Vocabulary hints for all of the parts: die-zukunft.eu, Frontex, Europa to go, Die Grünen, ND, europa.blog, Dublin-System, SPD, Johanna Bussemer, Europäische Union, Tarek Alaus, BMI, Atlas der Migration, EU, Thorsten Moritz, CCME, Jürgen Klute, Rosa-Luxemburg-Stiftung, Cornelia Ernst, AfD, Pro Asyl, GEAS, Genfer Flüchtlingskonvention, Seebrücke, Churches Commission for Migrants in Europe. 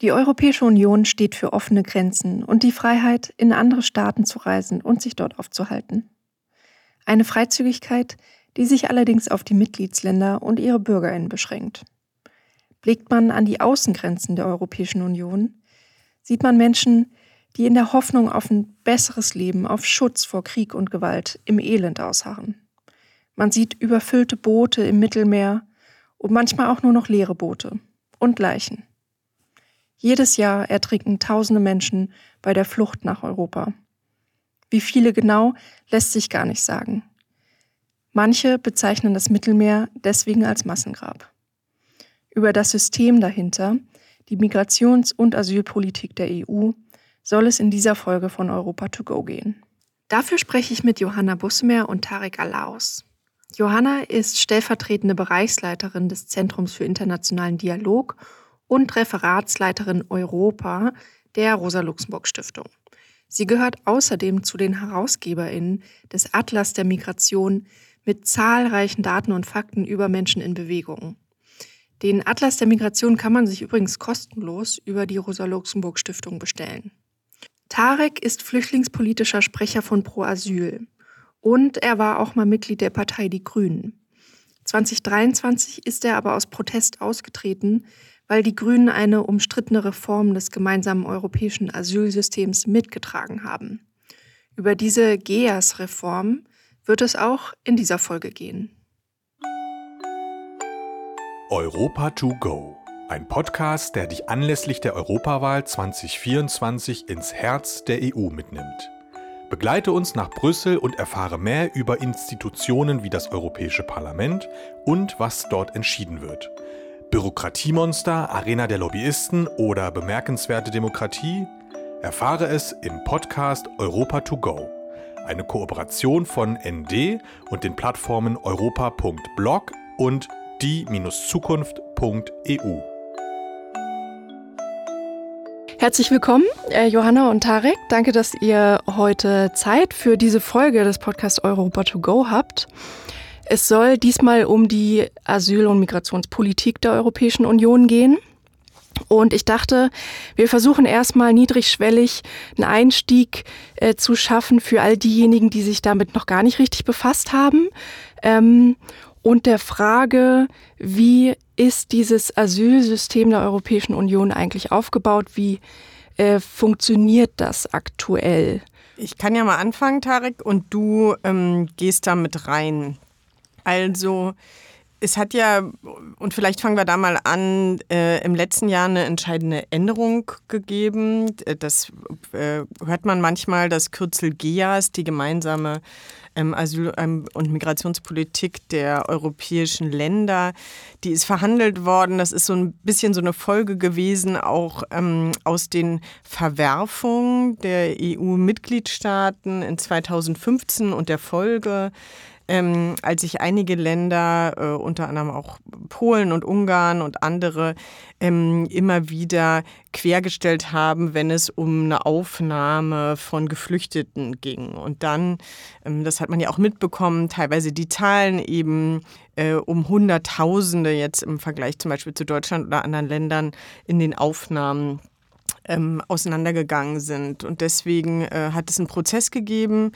Die Europäische Union steht für offene Grenzen und die Freiheit, in andere Staaten zu reisen und sich dort aufzuhalten. Eine Freizügigkeit, die sich allerdings auf die Mitgliedsländer und ihre BürgerInnen beschränkt. Blickt man an die Außengrenzen der Europäischen Union, sieht man Menschen, die in der Hoffnung auf ein besseres Leben, auf Schutz vor Krieg und Gewalt im Elend ausharren. Man sieht überfüllte Boote im Mittelmeer und manchmal auch nur noch leere Boote und Leichen. Jedes Jahr ertrinken tausende Menschen bei der Flucht nach Europa. Wie viele genau, lässt sich gar nicht sagen. Manche bezeichnen das Mittelmeer deswegen als Massengrab. Über das System dahinter, die Migrations- und Asylpolitik der EU, soll es in dieser Folge von Europa to go gehen. Dafür spreche ich mit Johanna Bussemer und Tarek Alaus. Johanna ist stellvertretende Bereichsleiterin des Zentrums für internationalen Dialog und Referatsleiterin Europa der Rosa-Luxemburg-Stiftung. Sie gehört außerdem zu den HerausgeberInnen des Atlas der Migration mit zahlreichen Daten und Fakten über Menschen in Bewegung. Den Atlas der Migration kann man sich übrigens kostenlos über die Rosa-Luxemburg-Stiftung bestellen. Tarek ist flüchtlingspolitischer Sprecher von Pro Asyl und er war auch mal Mitglied der Partei Die Grünen. 2023 ist er aber aus Protest ausgetreten, weil die Grünen eine umstrittene Reform des gemeinsamen europäischen Asylsystems mitgetragen haben. Über diese GEAS-Reform wird es auch in dieser Folge gehen. Europa to go, ein Podcast, der dich anlässlich der Europawahl 2024 ins Herz der EU mitnimmt. Begleite uns nach Brüssel und erfahre mehr über Institutionen wie das Europäische Parlament und was dort entschieden wird. Bürokratiemonster, Arena der Lobbyisten oder bemerkenswerte Demokratie? Erfahre es im Podcast Europa to go, eine Kooperation von ND und den Plattformen europa.blog und die-zukunft.eu. Herzlich willkommen, Johanna und Tarek. Danke, dass ihr heute Zeit für diese Folge des Podcasts Europa to go habt. Es soll diesmal um die Asyl- und Migrationspolitik der Europäischen Union gehen. Und ich dachte, wir versuchen erstmal niedrigschwellig einen Einstieg zu schaffen für all diejenigen, die sich damit noch gar nicht richtig befasst haben. Und der Frage, wie ist dieses Asylsystem der Europäischen Union eigentlich aufgebaut? Wie funktioniert das aktuell? Ich kann ja mal anfangen, Tarek, und du gehst da mit rein. Also es hat ja, und vielleicht fangen wir da mal an, im letzten Jahr eine entscheidende Änderung gegeben. Das hört man manchmal, das Kürzel GEAS, die gemeinsame Asyl- und Migrationspolitik der europäischen Länder, die ist verhandelt worden. Das ist so ein bisschen so eine Folge gewesen, auch aus den Verwerfungen der EU-Mitgliedstaaten in 2015 und der Folge, als sich einige Länder, unter anderem auch Polen und Ungarn und andere, immer wieder quergestellt haben, wenn es um eine Aufnahme von Geflüchteten ging. Und dann, das hat man ja auch mitbekommen, teilweise die Zahlen eben um Hunderttausende jetzt im Vergleich zum Beispiel zu Deutschland oder anderen Ländern in den Aufnahmen auseinandergegangen sind. Und deswegen hat es einen Prozess gegeben,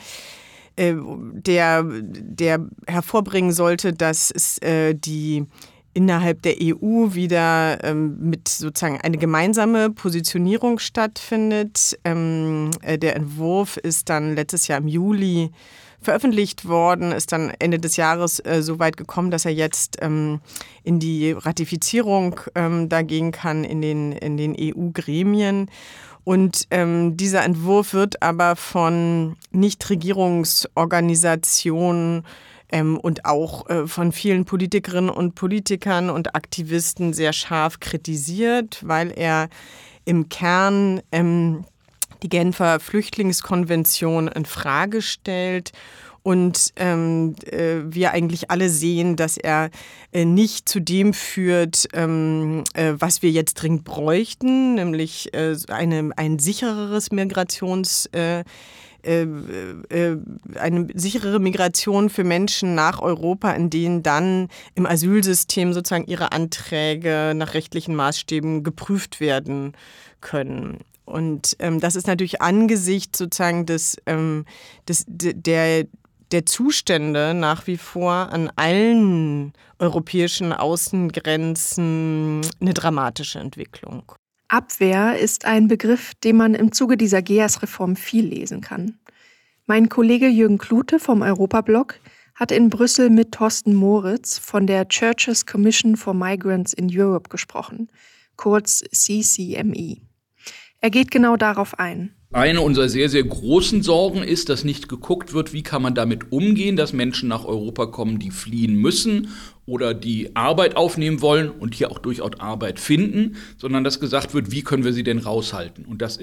der hervorbringen sollte, dass es die innerhalb der EU wieder mit sozusagen eine gemeinsame Positionierung stattfindet. Der Entwurf ist dann letztes Jahr im Juli veröffentlicht worden, ist dann Ende des Jahres so weit gekommen, dass er jetzt in die Ratifizierung da gehen kann in den EU-Gremien. Und dieser Entwurf wird aber von Nichtregierungsorganisationen und auch von vielen Politikerinnen und Politikern und Aktivisten sehr scharf kritisiert, weil er im Kern die Genfer Flüchtlingskonvention in Frage stellt. Und wir eigentlich alle sehen, dass er nicht zu dem führt, was wir jetzt dringend bräuchten, nämlich ein sichereres Migrations eine sichere Migration für Menschen nach Europa, in denen dann im Asylsystem sozusagen ihre Anträge nach rechtlichen Maßstäben geprüft werden können. Und das ist natürlich angesichts sozusagen der Zustände nach wie vor an allen europäischen Außengrenzen eine dramatische Entwicklung. Abwehr ist ein Begriff, den man im Zuge dieser GEAS-Reform viel lesen kann. Mein Kollege Jürgen Klute vom Europa-Blog hat in Brüssel mit Thorsten Moritz von der Churches Commission for Migrants in Europe gesprochen, kurz CCME. Er geht genau darauf ein. Eine unserer sehr, sehr großen Sorgen ist, dass nicht geguckt wird, wie kann man damit umgehen, dass Menschen nach Europa kommen, die fliehen müssen oder die Arbeit aufnehmen wollen und hier auch durchaus Arbeit finden, sondern dass gesagt wird, wie können wir sie denn raushalten? Und das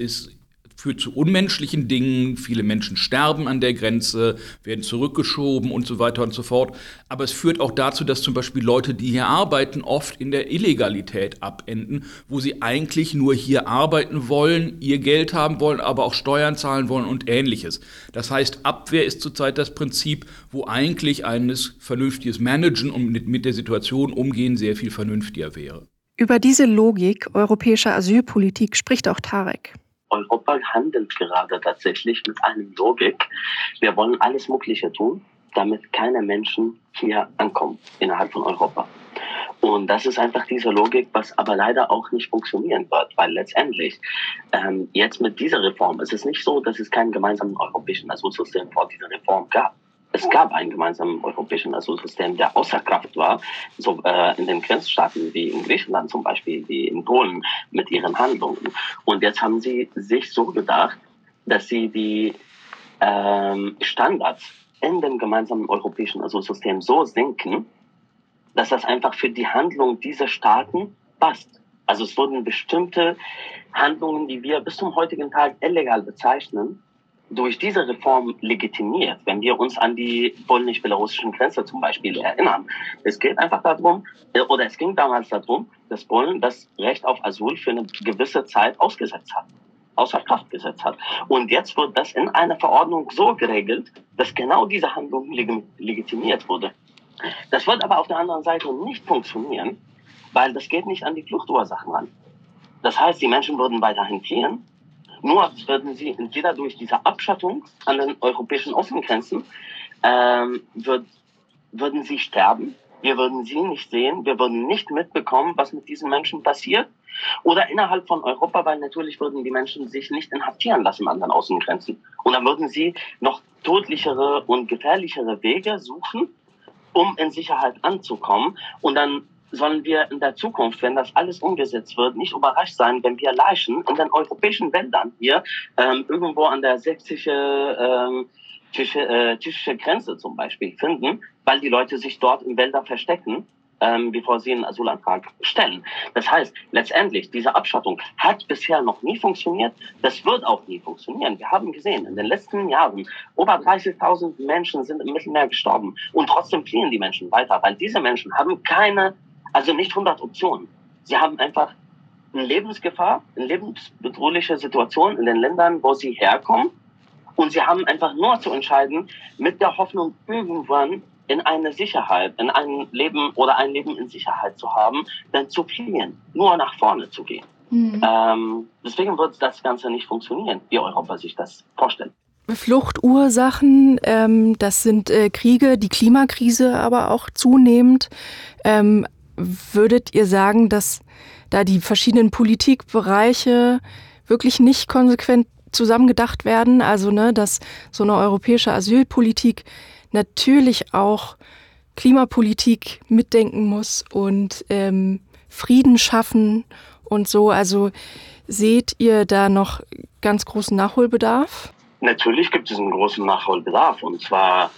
führt zu unmenschlichen Dingen, viele Menschen sterben an der Grenze, werden zurückgeschoben und so weiter und so fort. Aber es führt auch dazu, dass zum Beispiel Leute, die hier arbeiten, oft in der Illegalität abenden, wo sie eigentlich nur hier arbeiten wollen, ihr Geld haben wollen, aber auch Steuern zahlen wollen und Ähnliches. Das heißt, Abwehr ist zurzeit das Prinzip, wo eigentlich ein vernünftiges Managen und mit der Situation umgehen sehr viel vernünftiger wäre. Über diese Logik europäischer Asylpolitik spricht auch Tarek. Europa handelt gerade tatsächlich mit einer Logik. Wir wollen alles Mögliche tun, damit keine Menschen hier ankommen innerhalb von Europa. Und das ist einfach diese Logik, was aber leider auch nicht funktionieren wird, weil letztendlich jetzt mit dieser Reform ist es nicht so, dass es keinen gemeinsamen europäischen Asylsystem vor dieser Reform gab. Es gab einen gemeinsamen europäischen Asylsystem, der außer Kraft war, so in den Grenzstaaten wie in Griechenland zum Beispiel, wie in Polen mit ihren Handlungen. Und jetzt haben sie sich so gedacht, dass sie die Standards in dem gemeinsamen europäischen Asylsystem so senken, dass das einfach für die Handlung dieser Staaten passt. Also es wurden bestimmte Handlungen, die wir bis zum heutigen Tag illegal bezeichnen, durch diese Reform legitimiert, wenn wir uns an die polnisch-belarussischen Grenze zum Beispiel erinnern. Es geht einfach darum, oder es ging damals darum, dass Polen das Recht auf Asyl für eine gewisse Zeit ausgesetzt hat, außer Kraft gesetzt hat. Und jetzt wird das in einer Verordnung so geregelt, dass genau diese Handlung legitimiert wurde. Das wird aber auf der anderen Seite nicht funktionieren, weil das geht nicht an die Fluchtursachen ran. Das heißt, die Menschen würden weiterhin fliehen. Nur würden sie entweder durch diese Abschottung an den europäischen Außengrenzen, würden sie sterben, wir würden sie nicht sehen, wir würden nicht mitbekommen, was mit diesen Menschen passiert, oder innerhalb von Europa, weil natürlich würden die Menschen sich nicht inhaftieren lassen an den Außengrenzen. Und dann würden sie noch tödlichere und gefährlichere Wege suchen, um in Sicherheit anzukommen. Und dann sollen wir in der Zukunft, wenn das alles umgesetzt wird, nicht überrascht sein, wenn wir Leichen in den europäischen Wäldern hier irgendwo an der sächsischen Grenze zum Beispiel finden, weil die Leute sich dort im Wälder verstecken, bevor sie einen Asylantrag stellen. Das heißt, letztendlich, diese Abschottung hat bisher noch nie funktioniert. Das wird auch nie funktionieren. Wir haben gesehen, in den letzten Jahren, über 30.000 Menschen sind im Mittelmeer gestorben. Und trotzdem fliehen die Menschen weiter, weil diese Menschen haben nicht 100 Optionen. Sie haben einfach eine Lebensgefahr, eine lebensbedrohliche Situation in den Ländern, wo sie herkommen. Und sie haben einfach nur zu entscheiden, mit der Hoffnung, irgendwann in eine Sicherheit, in ein Leben in Sicherheit zu haben, dann zu fliehen, nur nach vorne zu gehen. Mhm. Deswegen wird das Ganze nicht funktionieren, wie Europa sich das vorstellt. Fluchtursachen, das sind Kriege, die Klimakrise aber auch zunehmend. Würdet ihr sagen, dass da die verschiedenen Politikbereiche wirklich nicht konsequent zusammengedacht werden? Also, dass so eine europäische Asylpolitik natürlich auch Klimapolitik mitdenken muss und Frieden schaffen und so. Also seht ihr da noch ganz großen Nachholbedarf? Natürlich gibt es einen großen Nachholbedarf. Und zwar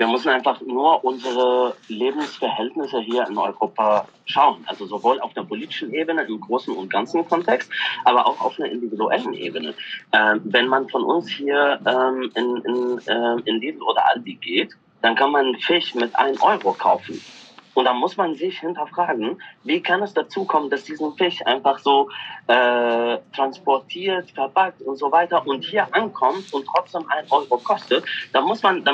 wir müssen einfach nur unsere Lebensverhältnisse hier in Europa schauen. Also sowohl auf der politischen Ebene, im großen und ganzen Kontext, aber auch auf einer individuellen Ebene. Wenn man von uns hier in Lidl oder Aldi geht, dann kann man Fisch mit 1 Euro kaufen. Und da muss man sich hinterfragen, wie kann es dazu kommen, dass diesen Fisch einfach so transportiert, verpackt und so weiter und hier ankommt und trotzdem 1 Euro kostet. Dann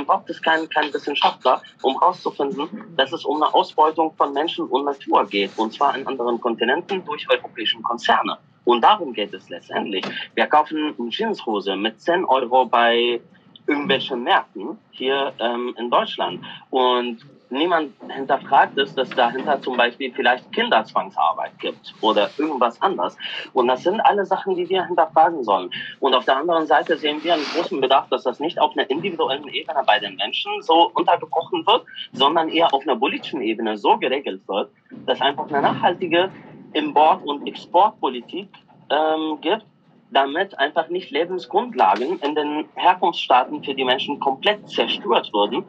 braucht es keinen Wissenschaftler, um herauszufinden, dass es um eine Ausbeutung von Menschen und Natur geht. Und zwar in anderen Kontinenten durch europäische Konzerne. Und darum geht es letztendlich. Wir kaufen eine Jeanshose mit 10 Euro bei irgendwelchen Märkten hier in Deutschland. Und niemand hinterfragt es, dass dahinter zum Beispiel vielleicht Kinderzwangsarbeit gibt oder irgendwas anderes. Und das sind alle Sachen, die wir hinterfragen sollen. Und auf der anderen Seite sehen wir einen großen Bedarf, dass das nicht auf einer individuellen Ebene bei den Menschen so untergebrochen wird, sondern eher auf einer politischen Ebene so geregelt wird, dass einfach eine nachhaltige Import- und Exportpolitik gibt, damit einfach nicht Lebensgrundlagen in den Herkunftsstaaten für die Menschen komplett zerstört würden,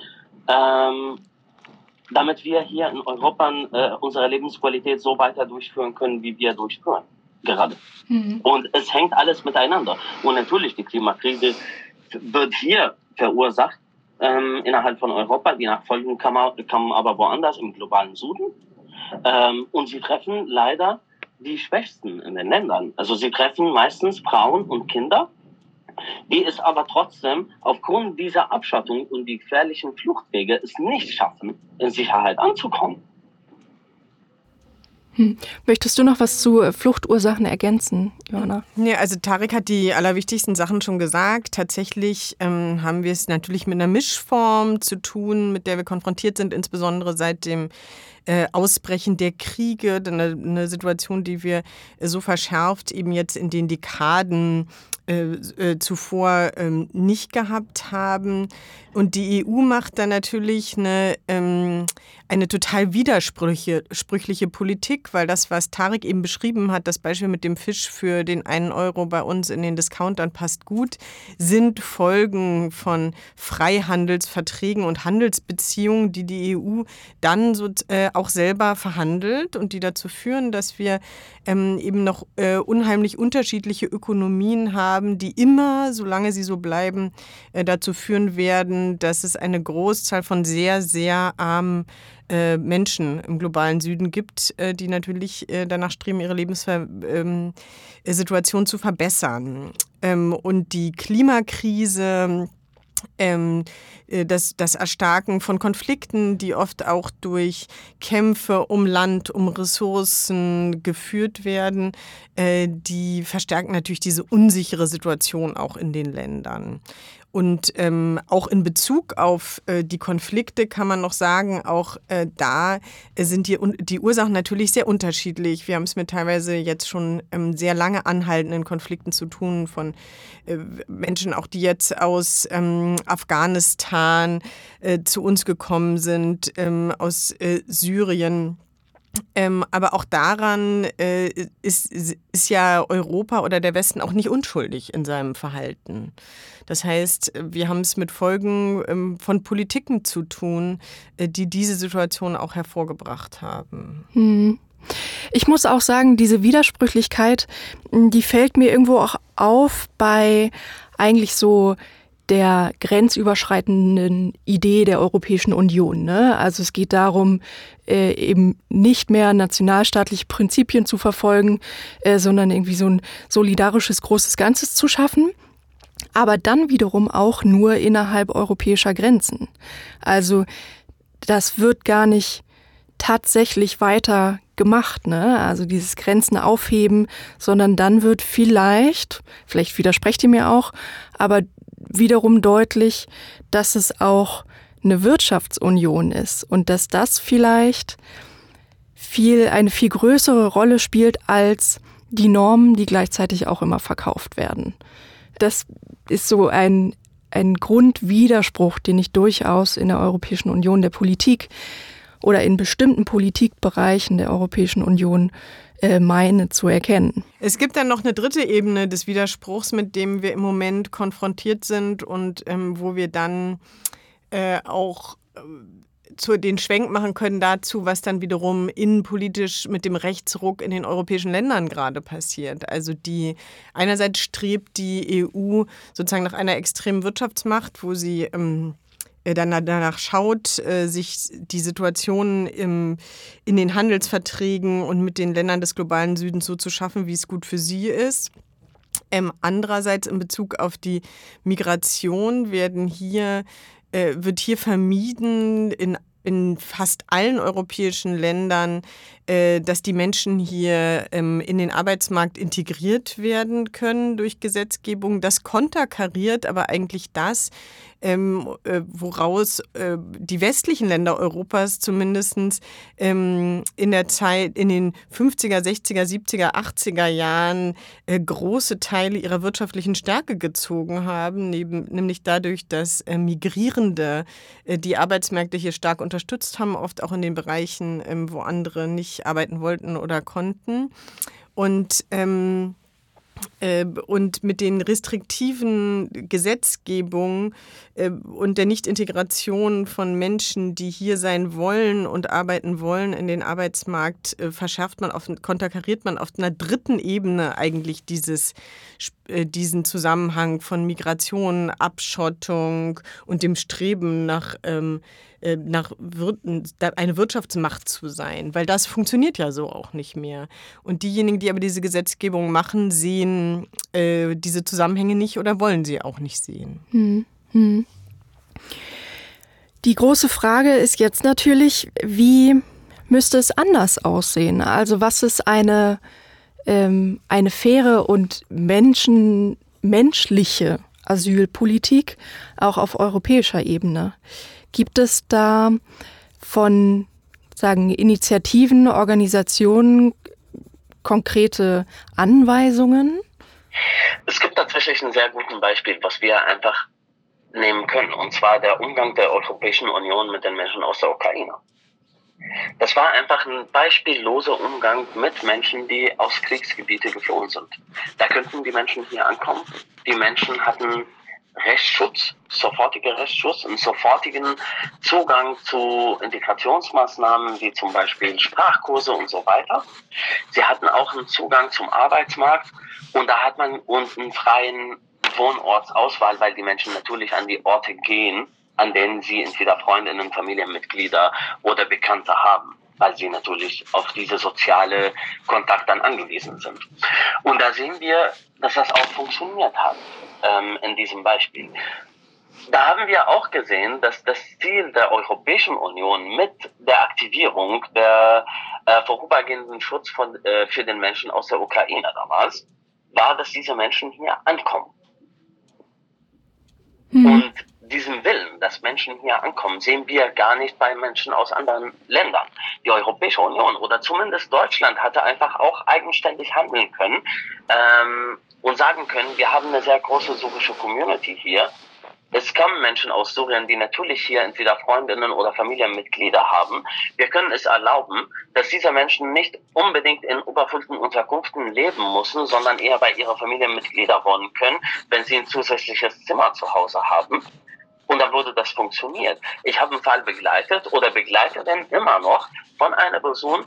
damit wir hier in Europa unsere Lebensqualität so weiter durchführen können, wie wir durchführen gerade. Mhm. Und es hängt alles miteinander. Und natürlich, die Klimakrise wird hier verursacht innerhalb von Europa. Die Nachfolgen kamen aber woanders im globalen Süden. Und sie treffen leider die Schwächsten in den Ländern. Also sie treffen meistens Frauen und Kinder, die es aber trotzdem aufgrund dieser Abschottung und die gefährlichen Fluchtwege es nicht schaffen, in Sicherheit anzukommen. Möchtest du noch was zu Fluchtursachen ergänzen, Johanna? Ja, also Tarek hat die allerwichtigsten Sachen schon gesagt. Tatsächlich haben wir es natürlich mit einer Mischform zu tun, mit der wir konfrontiert sind, insbesondere seit dem Ausbrechen der Kriege. Eine Situation, die wir so verschärft eben jetzt in den Dekaden zuvor nicht gehabt haben. Und die EU macht da natürlich eine total widersprüchliche Politik, weil das, was Tarek eben beschrieben hat, das Beispiel mit dem Fisch für den 1 Euro bei uns in den Discountern passt gut, sind Folgen von Freihandelsverträgen und Handelsbeziehungen, die die EU dann so auch selber verhandelt und die dazu führen, dass wir eben noch unheimlich unterschiedliche Ökonomien haben, die immer, solange sie so bleiben, dazu führen werden, dass es eine Großzahl von sehr, sehr armen Menschen im globalen Süden gibt, die natürlich danach streben, ihre Lebenssituation zu verbessern. Und die Klimakrise, das Erstarken von Konflikten, die oft auch durch Kämpfe um Land, um Ressourcen geführt werden, die verstärken natürlich diese unsichere Situation auch in den Ländern. Und auch in Bezug auf die Konflikte kann man noch sagen, auch da sind die Ursachen natürlich sehr unterschiedlich. Wir haben es mit teilweise jetzt schon sehr lange anhaltenden Konflikten zu tun von Menschen, auch die jetzt aus Afghanistan zu uns gekommen sind, aus Syrien. Aber auch daran ist ja Europa oder der Westen auch nicht unschuldig in seinem Verhalten. Das heißt, wir haben es mit Folgen von Politiken zu tun, die diese Situation auch hervorgebracht haben. Hm. Ich muss auch sagen, diese Widersprüchlichkeit, die fällt mir irgendwo auch auf bei eigentlich so der grenzüberschreitenden Idee der Europäischen Union, ne? Also es geht darum, eben nicht mehr nationalstaatliche Prinzipien zu verfolgen, sondern irgendwie so ein solidarisches großes Ganzes zu schaffen. Aber dann wiederum auch nur innerhalb europäischer Grenzen. Also das wird gar nicht tatsächlich weiter gemacht, ne? Also dieses Grenzen aufheben, sondern dann wird vielleicht widersprecht ihr mir auch, aber wiederum deutlich, dass es auch eine Wirtschaftsunion ist und dass das vielleicht eine viel größere Rolle spielt als die Normen, die gleichzeitig auch immer verkauft werden. Das ist so ein Grundwiderspruch, den ich durchaus in der Europäischen Union der Politik oder in bestimmten Politikbereichen der Europäischen Union meine zu erkennen. Es gibt dann noch eine dritte Ebene des Widerspruchs, mit dem wir im Moment konfrontiert sind und wo wir dann auch den Schwenk machen können dazu, was dann wiederum innenpolitisch mit dem Rechtsruck in den europäischen Ländern gerade passiert. Also einerseits strebt die EU sozusagen nach einer extremen Wirtschaftsmacht, wo sie danach schaut, sich die Situation in den Handelsverträgen und mit den Ländern des globalen Südens so zu schaffen, wie es gut für sie ist. Andererseits in Bezug auf die Migration wird hier vermieden, in fast allen europäischen Ländern, dass die Menschen hier in den Arbeitsmarkt integriert werden können durch Gesetzgebung. Das konterkariert aber eigentlich das, woraus die westlichen Länder Europas zumindest in der Zeit, in den 50er, 60er, 70er, 80er Jahren große Teile ihrer wirtschaftlichen Stärke gezogen haben, nämlich dadurch, dass Migrierende die Arbeitsmärkte hier stark unterstützt haben, oft auch in den Bereichen, wo andere nicht arbeiten wollten oder konnten. Und mit den restriktiven Gesetzgebungen und der Nichtintegration von Menschen, die hier sein wollen und arbeiten wollen in den Arbeitsmarkt, konterkariert man auf einer dritten Ebene eigentlich diesen Zusammenhang von Migration, Abschottung und dem Streben nach eine Wirtschaftsmacht zu sein, weil das funktioniert ja so auch nicht mehr. Und diejenigen, die aber diese Gesetzgebung machen, sehen diese Zusammenhänge nicht oder wollen sie auch nicht sehen. Hm. Hm. Die große Frage ist jetzt natürlich, wie müsste es anders aussehen? Also was ist eine faire und menschliche Asylpolitik auch auf europäischer Ebene? Gibt es da von Initiativen, Organisationen konkrete Anweisungen? Es gibt tatsächlich ein sehr gutes Beispiel, was wir einfach nehmen können, und zwar der Umgang der Europäischen Union mit den Menschen aus der Ukraine. Das war einfach ein beispielloser Umgang mit Menschen, die aus Kriegsgebieten geflohen sind. Da könnten die Menschen hier ankommen. Die Menschen hatten sofortigen Rechtsschutz, einen sofortigen Zugang zu Integrationsmaßnahmen wie zum Beispiel Sprachkurse und so weiter. Sie hatten auch einen Zugang zum Arbeitsmarkt und da hat man einen freien Wohnortsauswahl, weil die Menschen natürlich an die Orte gehen, an denen sie entweder Freundinnen, Familienmitglieder oder Bekannte haben, weil sie natürlich auf diese soziale Kontakt dann angewiesen sind. Und da sehen wir, dass das auch funktioniert hat. In diesem Beispiel. Da haben wir auch gesehen, dass das Ziel der Europäischen Union mit der Aktivierung der vorübergehenden Schutz für den Menschen aus der Ukraine damals war, dass diese Menschen hier ankommen. Und diesen Willen, dass Menschen hier ankommen, sehen wir gar nicht bei Menschen aus anderen Ländern. Die Europäische Union oder zumindest Deutschland hatte einfach auch eigenständig handeln können, und sagen können, wir haben eine sehr große syrische Community hier. Es kommen Menschen aus Syrien, die natürlich hier entweder Freundinnen oder Familienmitglieder haben. Wir können es erlauben, dass diese Menschen nicht unbedingt in überfüllten Unterkünften leben müssen, sondern eher bei ihren Familienmitgliedern wohnen können, wenn sie ein zusätzliches Zimmer zu Hause haben. Und dann wurde das funktioniert. Ich habe einen Fall begleitet oder begleite den immer noch von einer Person,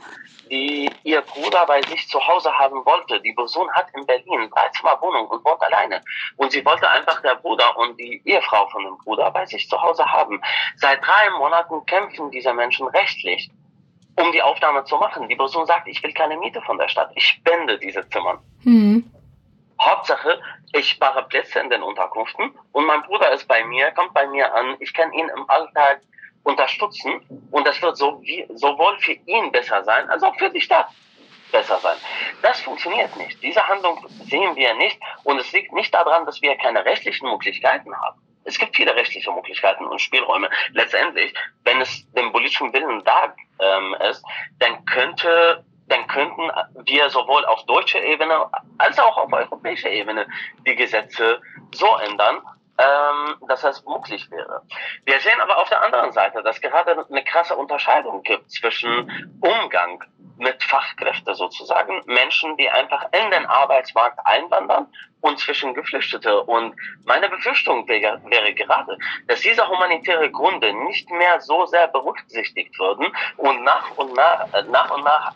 die ihr Bruder bei sich zu Hause haben wollte. Die Person hat in Berlin 3-Zimmer-Wohnung und wohnt alleine. Und sie wollte einfach der Bruder und die Ehefrau von dem Bruder bei sich zu Hause haben. Seit 3 Monaten kämpfen diese Menschen rechtlich, um die Aufnahme zu machen. Die Person sagt, ich will keine Miete von der Stadt. Ich spende diese Zimmer. Mhm. Hauptsache, ich spare Plätze in den Unterkünften und mein Bruder ist bei mir, kommt bei mir an. Ich kann ihn im Alltag unterstützen und das wird sowohl für ihn besser sein, als auch für die Stadt besser sein. Das funktioniert nicht. Diese Handlung sehen wir nicht und es liegt nicht daran, dass wir keine rechtlichen Möglichkeiten haben. Es gibt viele rechtliche Möglichkeiten und Spielräume. Letztendlich, wenn es dem politischen Willen da ist, dann könnten wir sowohl auf deutscher Ebene als auch auf europäischer Ebene die Gesetze so ändern, dass das möglich wäre. Wir sehen aber auf der anderen Seite, dass gerade eine krasse Unterscheidung gibt zwischen Umgang mit Fachkräften sozusagen, Menschen, die einfach in den Arbeitsmarkt einwandern, und zwischen Geflüchtete. Und meine Befürchtung wäre gerade, dass diese humanitäre Gründe nicht mehr so sehr berücksichtigt würden und nach und nach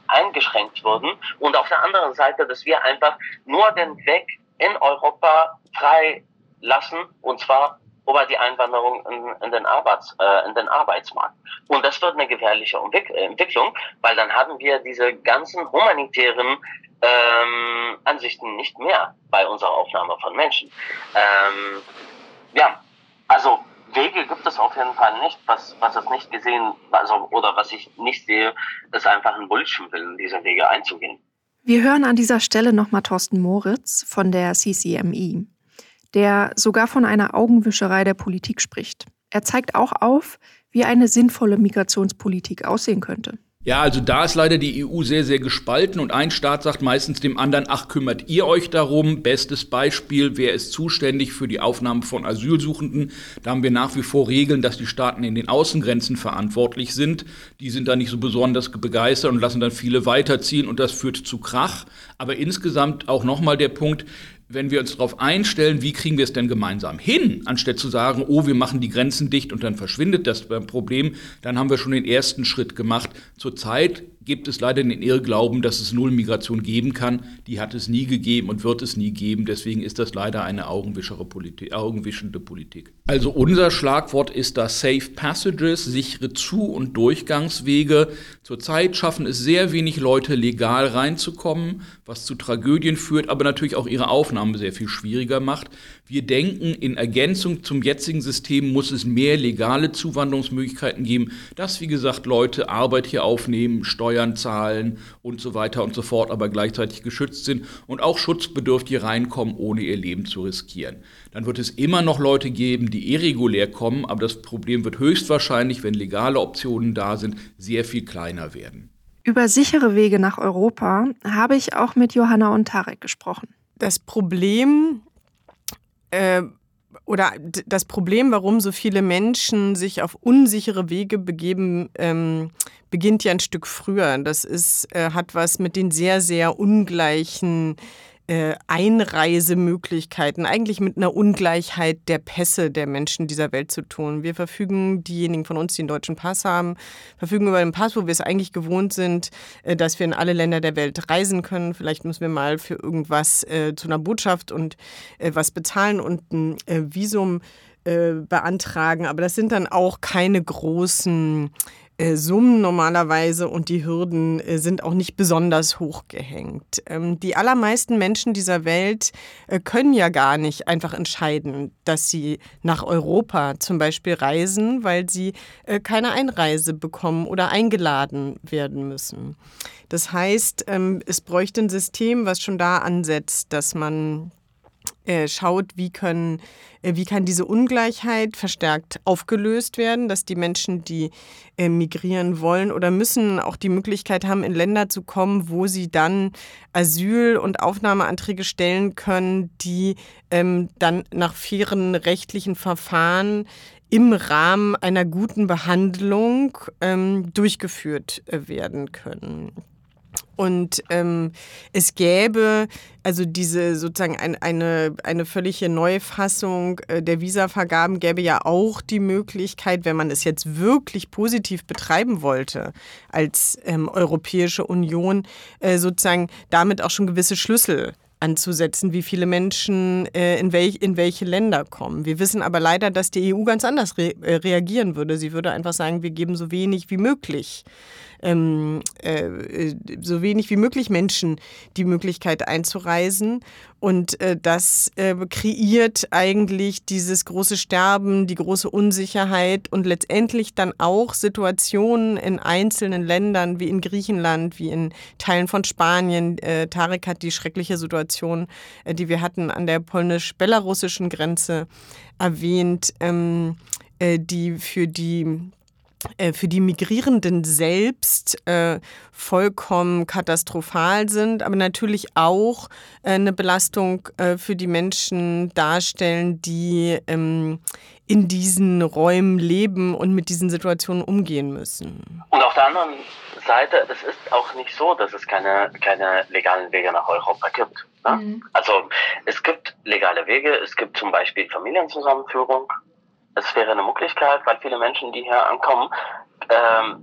eingeschränkt würden. Und auf der anderen Seite, dass wir einfach nur den Weg in Europa frei lassen, und zwar über die Einwanderung in den Arbeitsmarkt. Und das wird eine gefährliche Entwicklung, weil dann haben wir diese ganzen humanitären Ansichten nicht mehr bei unserer Aufnahme von Menschen. Ja, also Wege gibt es auf jeden Fall nicht, was es nicht gesehen, also oder was ich nicht sehe, ist einfach einen politischen Willen, diese Wege einzugehen. Wir hören an dieser Stelle nochmal Thorsten Moritz von der CCMI, der sogar von einer Augenwischerei der Politik spricht. Er zeigt auch auf, wie eine sinnvolle Migrationspolitik aussehen könnte. Ja, also da ist leider die EU sehr, sehr gespalten und ein Staat sagt meistens dem anderen, ach, kümmert ihr euch darum? Bestes Beispiel, wer ist zuständig für die Aufnahme von Asylsuchenden? Da haben wir nach wie vor Regeln, dass die Staaten in den Außengrenzen verantwortlich sind. Die sind da nicht so besonders begeistert und lassen dann viele weiterziehen und das führt zu Krach. Aber insgesamt auch nochmal der Punkt, wenn wir uns darauf einstellen, wie kriegen wir es denn gemeinsam hin, anstatt zu sagen, oh, wir machen die Grenzen dicht und dann verschwindet das Problem, dann haben wir schon den ersten Schritt gemacht. Zurzeit gibt es leider den Irrglauben, dass es Nullmigration geben kann. Die hat es nie gegeben und wird es nie geben. Deswegen ist das leider eine augenwischende Politik. Also unser Schlagwort ist da Safe Passages, sichere Zu- und Durchgangswege. Zurzeit schaffen es sehr wenig Leute, legal reinzukommen, was zu Tragödien führt, aber natürlich auch ihre Aufnahme sehr viel schwieriger macht. Wir denken, in Ergänzung zum jetzigen System muss es mehr legale Zuwanderungsmöglichkeiten geben, dass, wie gesagt, Leute Arbeit hier aufnehmen, Steuern zahlen und so weiter und so fort, aber gleichzeitig geschützt sind und auch Schutzbedürftige reinkommen, ohne ihr Leben zu riskieren. Dann wird es immer noch Leute geben, die irregulär kommen, aber das Problem wird höchstwahrscheinlich, wenn legale Optionen da sind, sehr viel kleiner werden. Über sichere Wege nach Europa habe ich auch mit Johanna und Tarek gesprochen. Das Problem, warum so viele Menschen sich auf unsichere Wege begeben, beginnt ja ein Stück früher. Das hat was mit den sehr, sehr ungleichen Einreisemöglichkeiten, eigentlich mit einer Ungleichheit der Pässe der Menschen dieser Welt zu tun. Wir verfügen, diejenigen von uns, die einen deutschen Pass haben, verfügen über einen Pass, wo wir es eigentlich gewohnt sind, dass wir in alle Länder der Welt reisen können. Vielleicht müssen wir mal für irgendwas zu einer Botschaft und was bezahlen und ein Visum beantragen. Aber das sind dann auch keine großen Summen normalerweise und die Hürden sind auch nicht besonders hoch gehängt. Die allermeisten Menschen dieser Welt können ja gar nicht einfach entscheiden, dass sie nach Europa zum Beispiel reisen, weil sie keine Einreise bekommen oder eingeladen werden müssen. Das heißt, es bräuchte ein System, was schon da ansetzt, dass man schaut, wie kann diese Ungleichheit verstärkt aufgelöst werden, dass die Menschen, die migrieren wollen oder müssen, auch die Möglichkeit haben, in Länder zu kommen, wo sie dann Asyl- und Aufnahmeanträge stellen können, die dann nach fairen rechtlichen Verfahren im Rahmen einer guten Behandlung durchgeführt werden können. Und es gäbe also diese sozusagen eine völlige Neufassung der Visavergaben, gäbe ja auch die Möglichkeit, wenn man es jetzt wirklich positiv betreiben wollte als Europäische Union, sozusagen damit auch schon gewisse Schlüssel anzusetzen, wie viele Menschen in welche Länder kommen. Wir wissen aber leider, dass die EU ganz anders reagieren würde. Sie würde einfach sagen, wir geben so wenig wie möglich Menschen die Möglichkeit einzureisen. Und das kreiert eigentlich dieses große Sterben, die große Unsicherheit und letztendlich dann auch Situationen in einzelnen Ländern wie in Griechenland, wie in Teilen von Spanien. Tarek hat die schreckliche Situation, die wir hatten an der polnisch-belarussischen Grenze erwähnt, die für die Migrierenden selbst vollkommen katastrophal sind, aber natürlich auch eine Belastung für die Menschen darstellen, die in diesen Räumen leben und mit diesen Situationen umgehen müssen. Und auf der anderen Seite, es ist auch nicht so, dass es keine legalen Wege nach Europa gibt. Ne? Mhm. Also es gibt legale Wege, es gibt zum Beispiel Familienzusammenführung. Es wäre eine Möglichkeit, weil viele Menschen, die hier ankommen,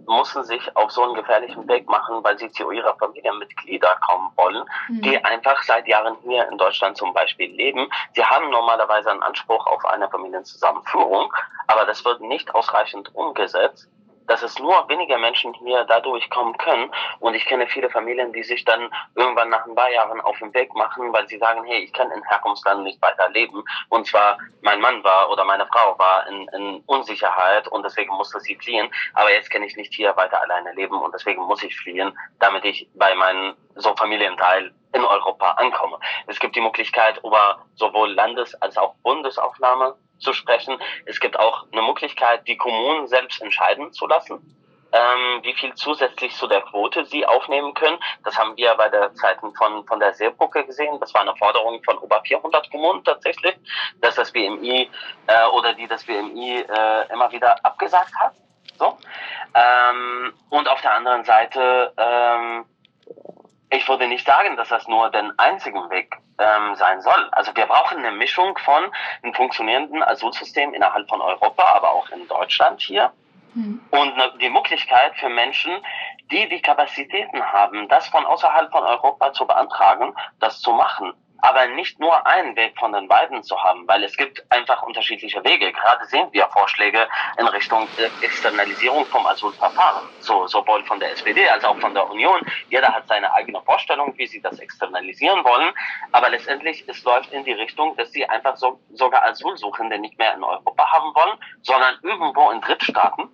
mussten sich auf so einen gefährlichen Weg machen, weil sie zu ihrer Familienmitglieder kommen wollen, die einfach seit Jahren hier in Deutschland zum Beispiel leben. Sie haben normalerweise einen Anspruch auf eine Familienzusammenführung, aber das wird nicht ausreichend umgesetzt, dass es nur wenige Menschen hier dadurch kommen können. Und ich kenne viele Familien, die sich dann irgendwann nach ein paar Jahren auf den Weg machen, weil sie sagen, hey, ich kann in Herkunftsland nicht weiterleben. Und zwar, mein Mann war oder meine Frau war in Unsicherheit und deswegen musste sie fliehen. Aber jetzt kann ich nicht hier weiter alleine leben und deswegen muss ich fliehen, damit ich bei meinem Familienteil in Europa ankomme. Es gibt die Möglichkeit, über sowohl Landes- als auch Bundesaufnahme zu sprechen. Es gibt auch eine Möglichkeit, die Kommunen selbst entscheiden zu lassen, wie viel zusätzlich zu der Quote sie aufnehmen können. Das haben wir bei der Zeiten von der Seebrücke gesehen. Das war eine Forderung von über 400 Kommunen tatsächlich, dass das BMI immer wieder abgesagt hat. So. Und auf der anderen Seite, ich würde nicht sagen, dass das nur den einzigen Weg sein soll. Also wir brauchen eine Mischung von einem funktionierenden Asylsystem innerhalb von Europa, aber auch in Deutschland hier. Und die Möglichkeit für Menschen, die Kapazitäten haben, das von außerhalb von Europa zu beantragen, das zu machen. Aber nicht nur einen Weg von den beiden zu haben, weil es gibt einfach unterschiedliche Wege. Gerade sehen wir Vorschläge in Richtung Externalisierung vom Asylverfahren, sowohl von der SPD als auch von der Union. Jeder hat seine eigene Vorstellung, wie sie das externalisieren wollen. Aber letztendlich, es läuft in die Richtung, dass sie einfach sogar Asylsuchende nicht mehr in Europa haben wollen, sondern irgendwo in Drittstaaten.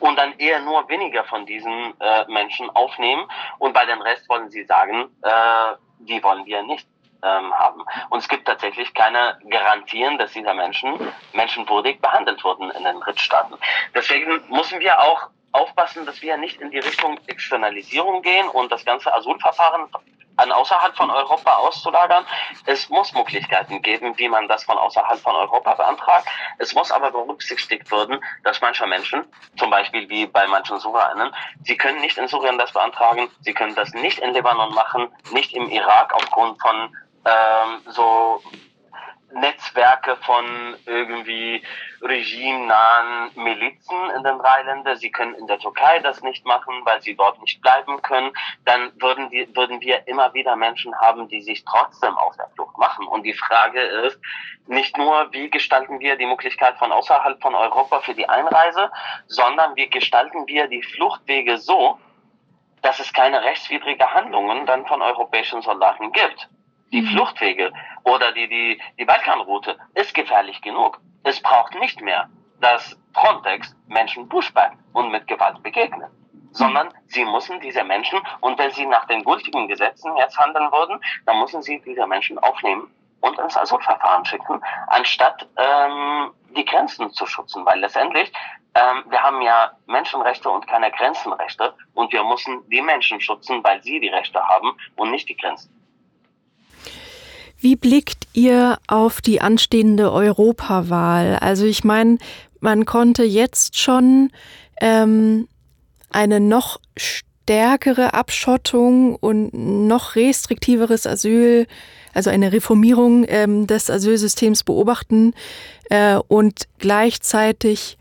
Und dann eher nur weniger von diesen Menschen aufnehmen. Und bei den Rest wollen sie sagen, die wollen wir nicht haben. Und es gibt tatsächlich keine Garantien, dass diese Menschen menschenwürdig behandelt wurden in den Drittstaaten. Deswegen müssen wir auch aufpassen, dass wir nicht in die Richtung Externalisierung gehen und das ganze Asylverfahren an außerhalb von Europa auszulagern. Es muss Möglichkeiten geben, wie man das von außerhalb von Europa beantragt. Es muss aber berücksichtigt werden, dass manche Menschen, zum Beispiel wie bei manchen SyrerInnen, sie können nicht in Syrien das beantragen, sie können das nicht in Libanon machen, nicht im Irak aufgrund von Netzwerke von irgendwie regimenahen Milizen in den drei Ländern. Sie können in der Türkei das nicht machen, weil sie dort nicht bleiben können. Dann würden wir immer wieder Menschen haben, die sich trotzdem auf der Flucht machen. Und die Frage ist nicht nur, wie gestalten wir die Möglichkeit von außerhalb von Europa für die Einreise, sondern wie gestalten wir die Fluchtwege so, dass es keine rechtswidrige Handlungen dann von europäischen Soldaten gibt. Die Fluchtwege oder die Balkanroute ist gefährlich genug. Es braucht nicht mehr, dass Frontex Menschen buschbein und mit Gewalt begegnet, sondern sie müssen diese Menschen, und wenn sie nach den gültigen Gesetzen jetzt handeln würden, dann müssen sie diese Menschen aufnehmen und ins Asylverfahren schicken, anstatt die Grenzen zu schützen. Weil letztendlich, wir haben ja Menschenrechte und keine Grenzenrechte und wir müssen die Menschen schützen, weil sie die Rechte haben und nicht die Grenzen. Wie blickt ihr auf die anstehende Europawahl? Also ich meine, man konnte jetzt schon eine noch stärkere Abschottung und noch restriktiveres Asyl, also eine Reformierung des Asylsystems beobachten. Und gleichzeitig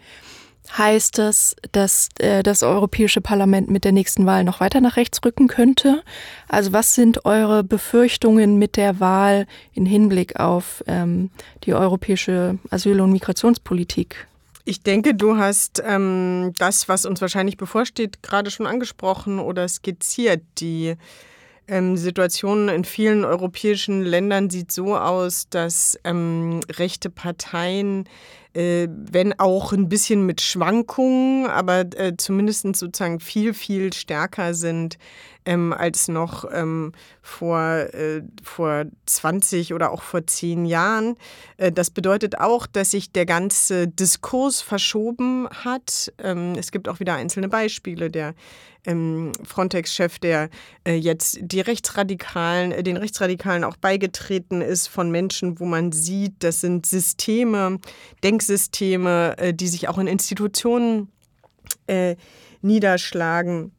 heißt das, dass das Europäische Parlament mit der nächsten Wahl noch weiter nach rechts rücken könnte? Also was sind eure Befürchtungen mit der Wahl in Hinblick auf die europäische Asyl- und Migrationspolitik? Ich denke, du hast das, was uns wahrscheinlich bevorsteht, gerade schon angesprochen oder skizziert. Die Situation in vielen europäischen Ländern sieht so aus, dass rechte Parteien, wenn auch ein bisschen mit Schwankungen, aber zumindest sozusagen viel, viel stärker sind als noch vor 20 oder auch vor 10 Jahren. Das bedeutet auch, dass sich der ganze Diskurs verschoben hat. Es gibt auch wieder einzelne Beispiele. Der Frontex-Chef, der jetzt den Rechtsradikalen auch beigetreten ist, von Menschen, wo man sieht, das sind Denksysteme, die sich auch in Institutionen niederschlagen.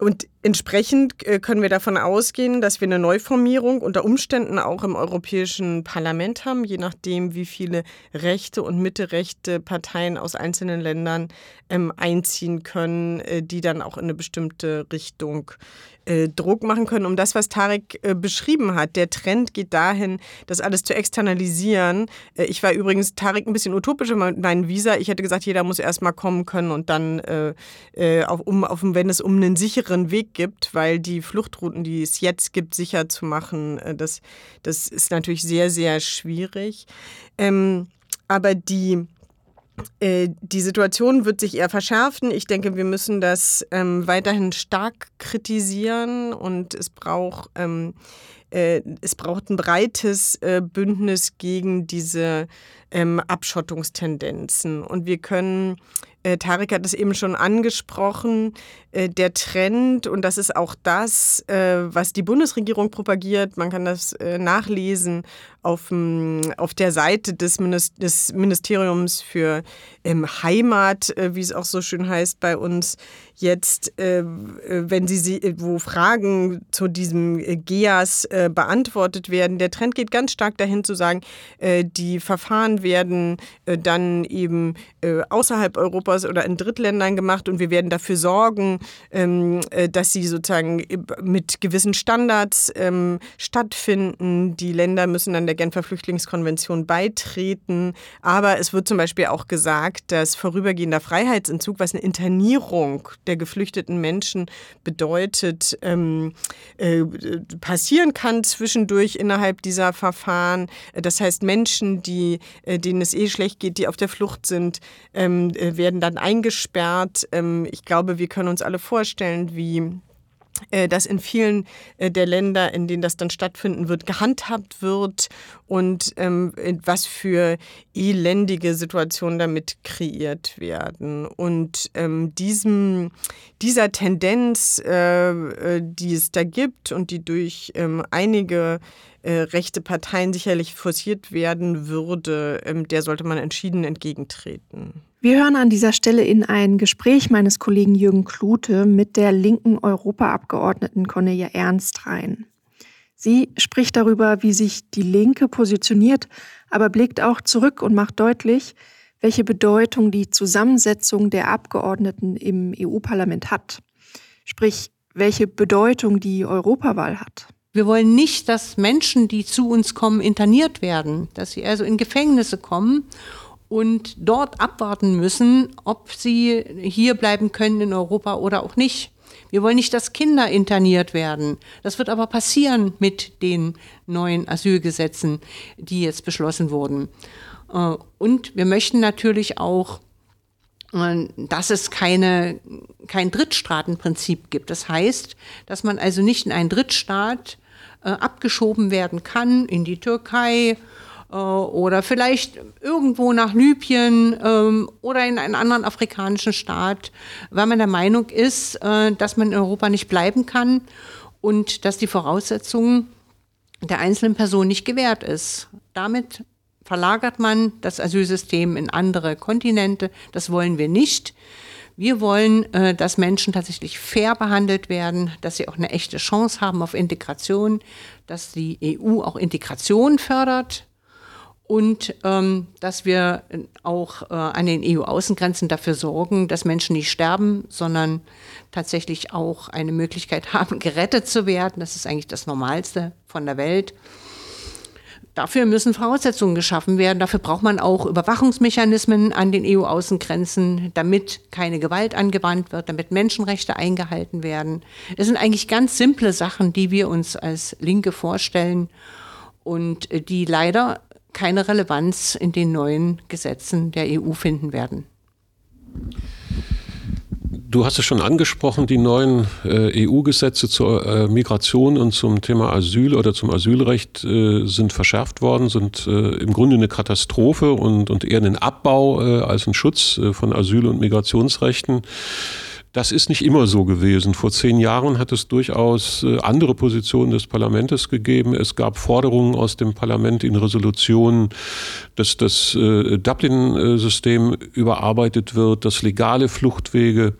Und Entsprechend können wir davon ausgehen, dass wir eine Neuformierung unter Umständen auch im Europäischen Parlament haben, je nachdem, wie viele rechte und mittelrechte Parteien aus einzelnen Ländern einziehen können, die dann auch in eine bestimmte Richtung Druck machen können. Um das, was Tarek beschrieben hat, der Trend geht dahin, das alles zu externalisieren. Ich war übrigens, Tarek, ein bisschen utopisch mit meinem Visa. Ich hätte gesagt, jeder muss erst mal kommen können und dann, wenn es um einen sicheren Weg gibt, weil die Fluchtrouten, die es jetzt gibt, sicher zu machen, das ist natürlich sehr, sehr schwierig. Aber die Situation wird sich eher verschärfen. Ich denke, wir müssen das weiterhin stark kritisieren und es braucht ein breites Bündnis gegen diese Abschottungstendenzen. Und wir können, Tarek hat es eben schon angesprochen, der Trend, und das ist auch das, was die Bundesregierung propagiert, man kann das nachlesen auf der Seite des Ministeriums für Heimat, wie es auch so schön heißt bei uns jetzt, wo Fragen zu diesem GEAS beantwortet werden. Der Trend geht ganz stark dahin zu sagen, die Verfahren werden dann eben außerhalb Europas oder in Drittländern gemacht und wir werden dafür sorgen, dass sie sozusagen mit gewissen Standards stattfinden. Die Länder müssen dann der Genfer Flüchtlingskonvention beitreten. Aber es wird zum Beispiel auch gesagt, dass vorübergehender Freiheitsentzug, was eine Internierung der geflüchteten Menschen bedeutet, passieren kann zwischendurch innerhalb dieser Verfahren. Das heißt, Menschen, denen es schlecht geht, die auf der Flucht sind, werden dann eingesperrt. Ich glaube, wir können uns alle vorstellen, wie das in vielen der Länder, in denen das dann stattfinden wird, gehandhabt wird und was für elendige Situationen damit kreiert werden. Und dieser Tendenz, die es da gibt und die durch einige rechte Parteien sicherlich forciert werden würde, der sollte man entschieden entgegentreten. Wir hören an dieser Stelle in ein Gespräch meines Kollegen Jürgen Klute mit der linken Europaabgeordneten Cornelia Ernst rein. Sie spricht darüber, wie sich die Linke positioniert, aber blickt auch zurück und macht deutlich, welche Bedeutung die Zusammensetzung der Abgeordneten im EU-Parlament hat. Sprich, welche Bedeutung die Europawahl hat. Wir wollen nicht, dass Menschen, die zu uns kommen, interniert werden, dass sie also in Gefängnisse kommen und dort abwarten müssen, ob sie hier bleiben können in Europa oder auch nicht. Wir wollen nicht, dass Kinder interniert werden. Das wird aber passieren mit den neuen Asylgesetzen, die jetzt beschlossen wurden. Und wir möchten natürlich auch, dass es kein Drittstaatenprinzip gibt. Das heißt, dass man also nicht in einen Drittstaat abgeschoben werden kann, in die Türkei, oder vielleicht irgendwo nach Libyen oder in einen anderen afrikanischen Staat, weil man der Meinung ist, dass man in Europa nicht bleiben kann und dass die Voraussetzungen der einzelnen Person nicht gewährt ist. Damit verlagert man das Asylsystem in andere Kontinente. Das wollen wir nicht. Wir wollen, dass Menschen tatsächlich fair behandelt werden, dass sie auch eine echte Chance haben auf Integration, dass die EU auch Integration fördert. Und dass wir auch an den EU-Außengrenzen dafür sorgen, dass Menschen nicht sterben, sondern tatsächlich auch eine Möglichkeit haben, gerettet zu werden. Das ist eigentlich das Normalste von der Welt. Dafür müssen Voraussetzungen geschaffen werden. Dafür braucht man auch Überwachungsmechanismen an den EU-Außengrenzen, damit keine Gewalt angewandt wird, damit Menschenrechte eingehalten werden. Es sind eigentlich ganz simple Sachen, die wir uns als Linke vorstellen und die leider keine Relevanz in den neuen Gesetzen der EU finden werden. Du hast es schon angesprochen, die neuen EU-Gesetze zur Migration und zum Thema Asyl oder zum Asylrecht sind verschärft worden, sind im Grunde eine Katastrophe und eher einen Abbau als einen Schutz von Asyl- und Migrationsrechten. Das ist nicht immer so gewesen. Vor 10 Jahren hat es durchaus andere Positionen des Parlaments gegeben. Es gab Forderungen aus dem Parlament in Resolutionen, dass das Dublin-System überarbeitet wird, dass legale Fluchtwege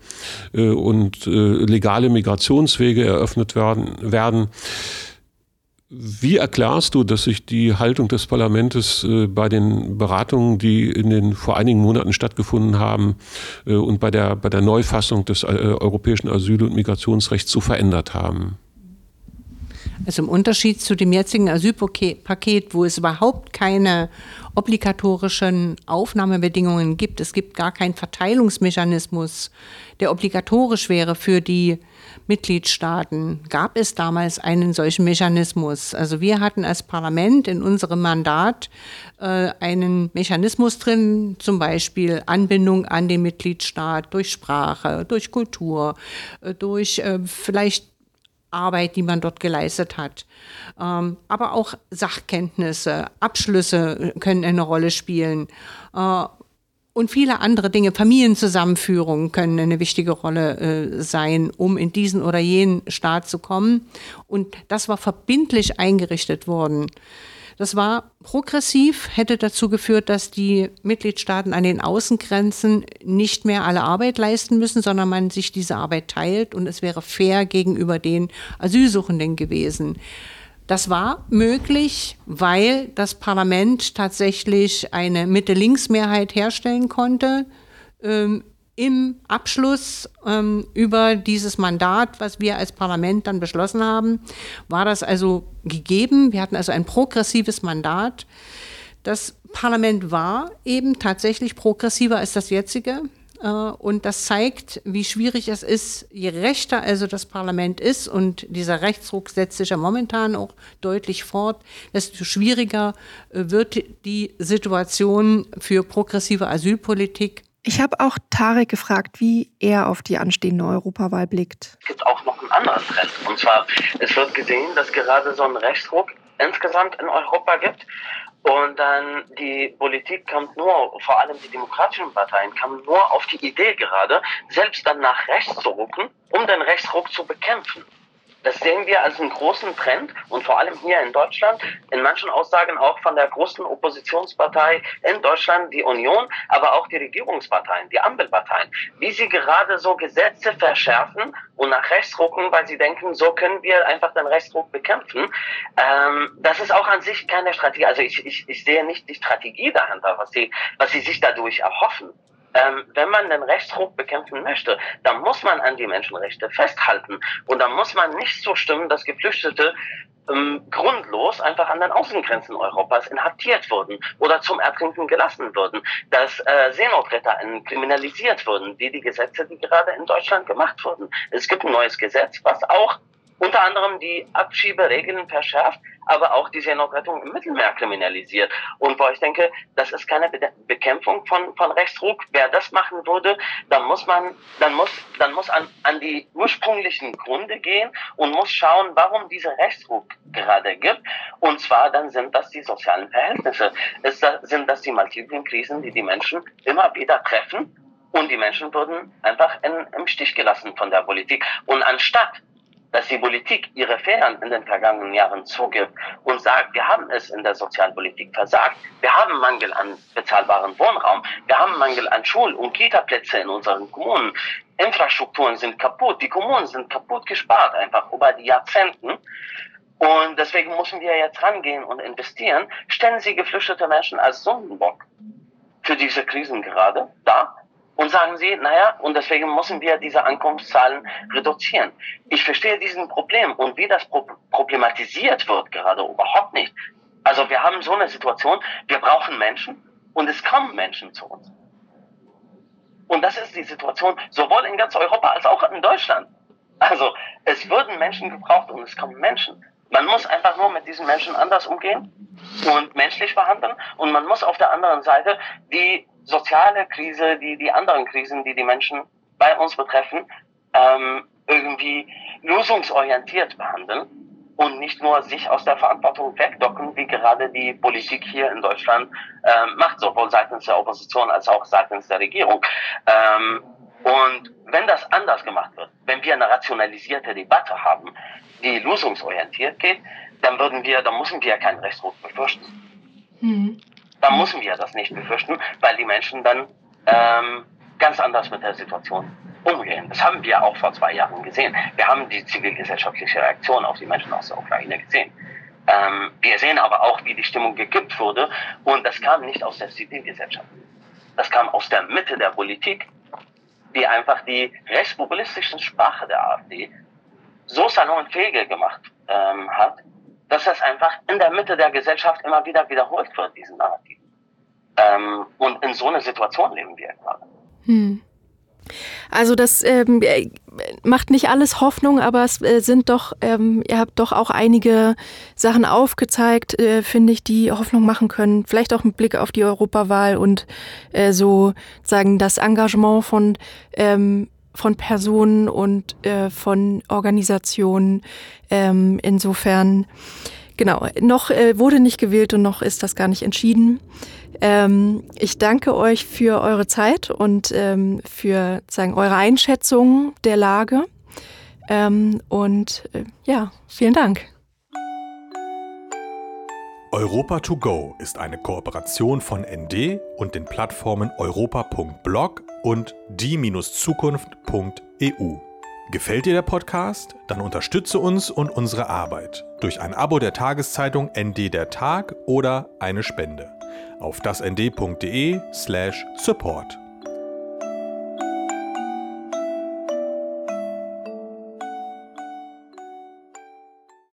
und legale Migrationswege eröffnet werden. Wie erklärst du, dass sich die Haltung des Parlaments bei den Beratungen, die in den vor einigen Monaten stattgefunden haben und bei der Neufassung des europäischen Asyl- und Migrationsrechts so verändert haben? Also im Unterschied zu dem jetzigen Asylpaket, wo es überhaupt keine obligatorischen Aufnahmebedingungen gibt, es gibt gar keinen Verteilungsmechanismus, der obligatorisch wäre für die Mitgliedstaaten, gab es damals einen solchen Mechanismus. Also wir hatten als Parlament in unserem Mandat einen Mechanismus drin, zum Beispiel Anbindung an den Mitgliedstaat durch Sprache, durch Kultur, durch vielleicht Arbeit, die man dort geleistet hat. Aber auch Sachkenntnisse, Abschlüsse können eine Rolle spielen. Und viele andere Dinge, Familienzusammenführungen können eine wichtige Rolle sein, um in diesen oder jenen Staat zu kommen. Und das war verbindlich eingerichtet worden. Das war progressiv, hätte dazu geführt, dass die Mitgliedstaaten an den Außengrenzen nicht mehr alle Arbeit leisten müssen, sondern man sich diese Arbeit teilt und es wäre fair gegenüber den Asylsuchenden gewesen. Das war möglich, weil das Parlament tatsächlich eine Mitte-Links-Mehrheit herstellen konnte im Abschluss über dieses Mandat, was wir als Parlament dann beschlossen haben, war das also gegeben. Wir hatten also ein progressives Mandat. Das Parlament war eben tatsächlich progressiver als das jetzige. Und das zeigt, wie schwierig es ist, je rechter also das Parlament ist, und dieser Rechtsruck setzt sich ja momentan auch deutlich fort, desto schwieriger wird die Situation für progressive Asylpolitik. Ich habe auch Tarek gefragt, wie er auf die anstehende Europawahl blickt. Jetzt auch noch ein anderer Trend. Und zwar, es wird gesehen, dass gerade so ein Rechtsruck insgesamt in Europa gibt. Und dann die Politik kommt nur, vor allem die demokratischen Parteien, kamen nur auf die Idee gerade, selbst dann nach rechts zu rücken, um den Rechtsruck zu bekämpfen. Das sehen wir als einen großen Trend und vor allem hier in Deutschland, in manchen Aussagen auch von der großen Oppositionspartei in Deutschland, die Union, aber auch die Regierungsparteien, die Ampelparteien, wie sie gerade so Gesetze verschärfen und nach rechts rücken, weil sie denken, so können wir einfach den Rechtsruck bekämpfen. Das ist auch an sich keine Strategie. Also ich sehe nicht die Strategie dahinter, was sie sich dadurch erhoffen. Wenn man den Rechtsruck bekämpfen möchte, dann muss man an die Menschenrechte festhalten. Und dann muss man nicht zustimmen, dass Geflüchtete grundlos einfach an den Außengrenzen Europas inhaftiert wurden oder zum Ertrinken gelassen wurden, dass Seenotretter kriminalisiert wurden, wie die Gesetze, die gerade in Deutschland gemacht wurden. Es gibt ein neues Gesetz, was auch unter anderem die Abschieberegeln verschärft, aber auch die Seenotrettung im Mittelmeer kriminalisiert. Und wo ich denke, das ist keine Bekämpfung von Rechtsruck. Wer das machen würde, dann muss an die ursprünglichen Gründe gehen und muss schauen, warum dieser Rechtsruck gerade gibt. Und zwar dann sind das die sozialen Verhältnisse. Sind das die multiplen Krisen, die die Menschen immer wieder treffen. Und die Menschen wurden einfach im Stich gelassen von der Politik. Und anstatt dass die Politik ihre Fehler in den vergangenen Jahren zugibt und sagt, wir haben es in der Sozialpolitik versagt, wir haben Mangel an bezahlbarem Wohnraum, wir haben Mangel an Schul- und Kita-Plätze in unseren Kommunen, Infrastrukturen sind kaputt, die Kommunen sind kaputt gespart, einfach über die Jahrzehnten. Und deswegen müssen wir jetzt rangehen und investieren. Stellen Sie geflüchtete Menschen als Sündenbock für diese Krisen gerade da. Und sagen sie, naja, und deswegen müssen wir diese Ankunftszahlen reduzieren. Ich verstehe diesen Problem und wie das problematisiert wird gerade überhaupt nicht. Also wir haben so eine Situation, wir brauchen Menschen und es kommen Menschen zu uns. Und das ist die Situation sowohl in ganz Europa als auch in Deutschland. Also es würden Menschen gebraucht und es kommen Menschen. Man muss einfach nur mit diesen Menschen anders umgehen und menschlich behandeln. Und man muss auf der anderen Seite die soziale Krise, die anderen Krisen, die die Menschen bei uns betreffen, irgendwie lösungsorientiert behandeln und nicht nur sich aus der Verantwortung wegdocken, wie gerade die Politik hier in Deutschland macht, sowohl seitens der Opposition als auch seitens der Regierung. Und wenn das anders gemacht wird, wenn wir eine rationalisierte Debatte haben, die lösungsorientiert geht, dann müssen wir keinen Rechtsruck befürchten. Mhm. Dann müssen wir das nicht befürchten, weil die Menschen dann ganz anders mit der Situation umgehen. Das haben wir auch vor 2 Jahren gesehen. Wir haben die zivilgesellschaftliche Reaktion auf die Menschen aus der Ukraine gesehen. Wir sehen aber auch, wie die Stimmung gekippt wurde. Und das kam nicht aus der Zivilgesellschaft. Das kam aus der Mitte der Politik, die einfach die rechtspopulistischen Sprache der AfD so salonfähig gemacht hat, dass das einfach in der Mitte der Gesellschaft immer wieder wiederholt wird, diesen Narrativ. Und in so einer Situation leben wir gerade. Hm. Also das macht nicht alles Hoffnung, aber es sind doch, ihr habt doch auch einige Sachen aufgezeigt, finde ich, die Hoffnung machen können. Vielleicht auch mit Blick auf die Europawahl und so sagen das Engagement von Personen und von Organisationen. Insofern, genau, noch wurde nicht gewählt und noch ist das gar nicht entschieden. Ich danke euch für eure Zeit und für sagen, eure Einschätzung der Lage. Ja, vielen Dank. Europa to go ist eine Kooperation von ND und den Plattformen europa.blog und die-zukunft.eu. Gefällt dir der Podcast? Dann unterstütze uns und unsere Arbeit durch ein Abo der Tageszeitung ND der Tag oder eine Spende auf dasnd.de/support.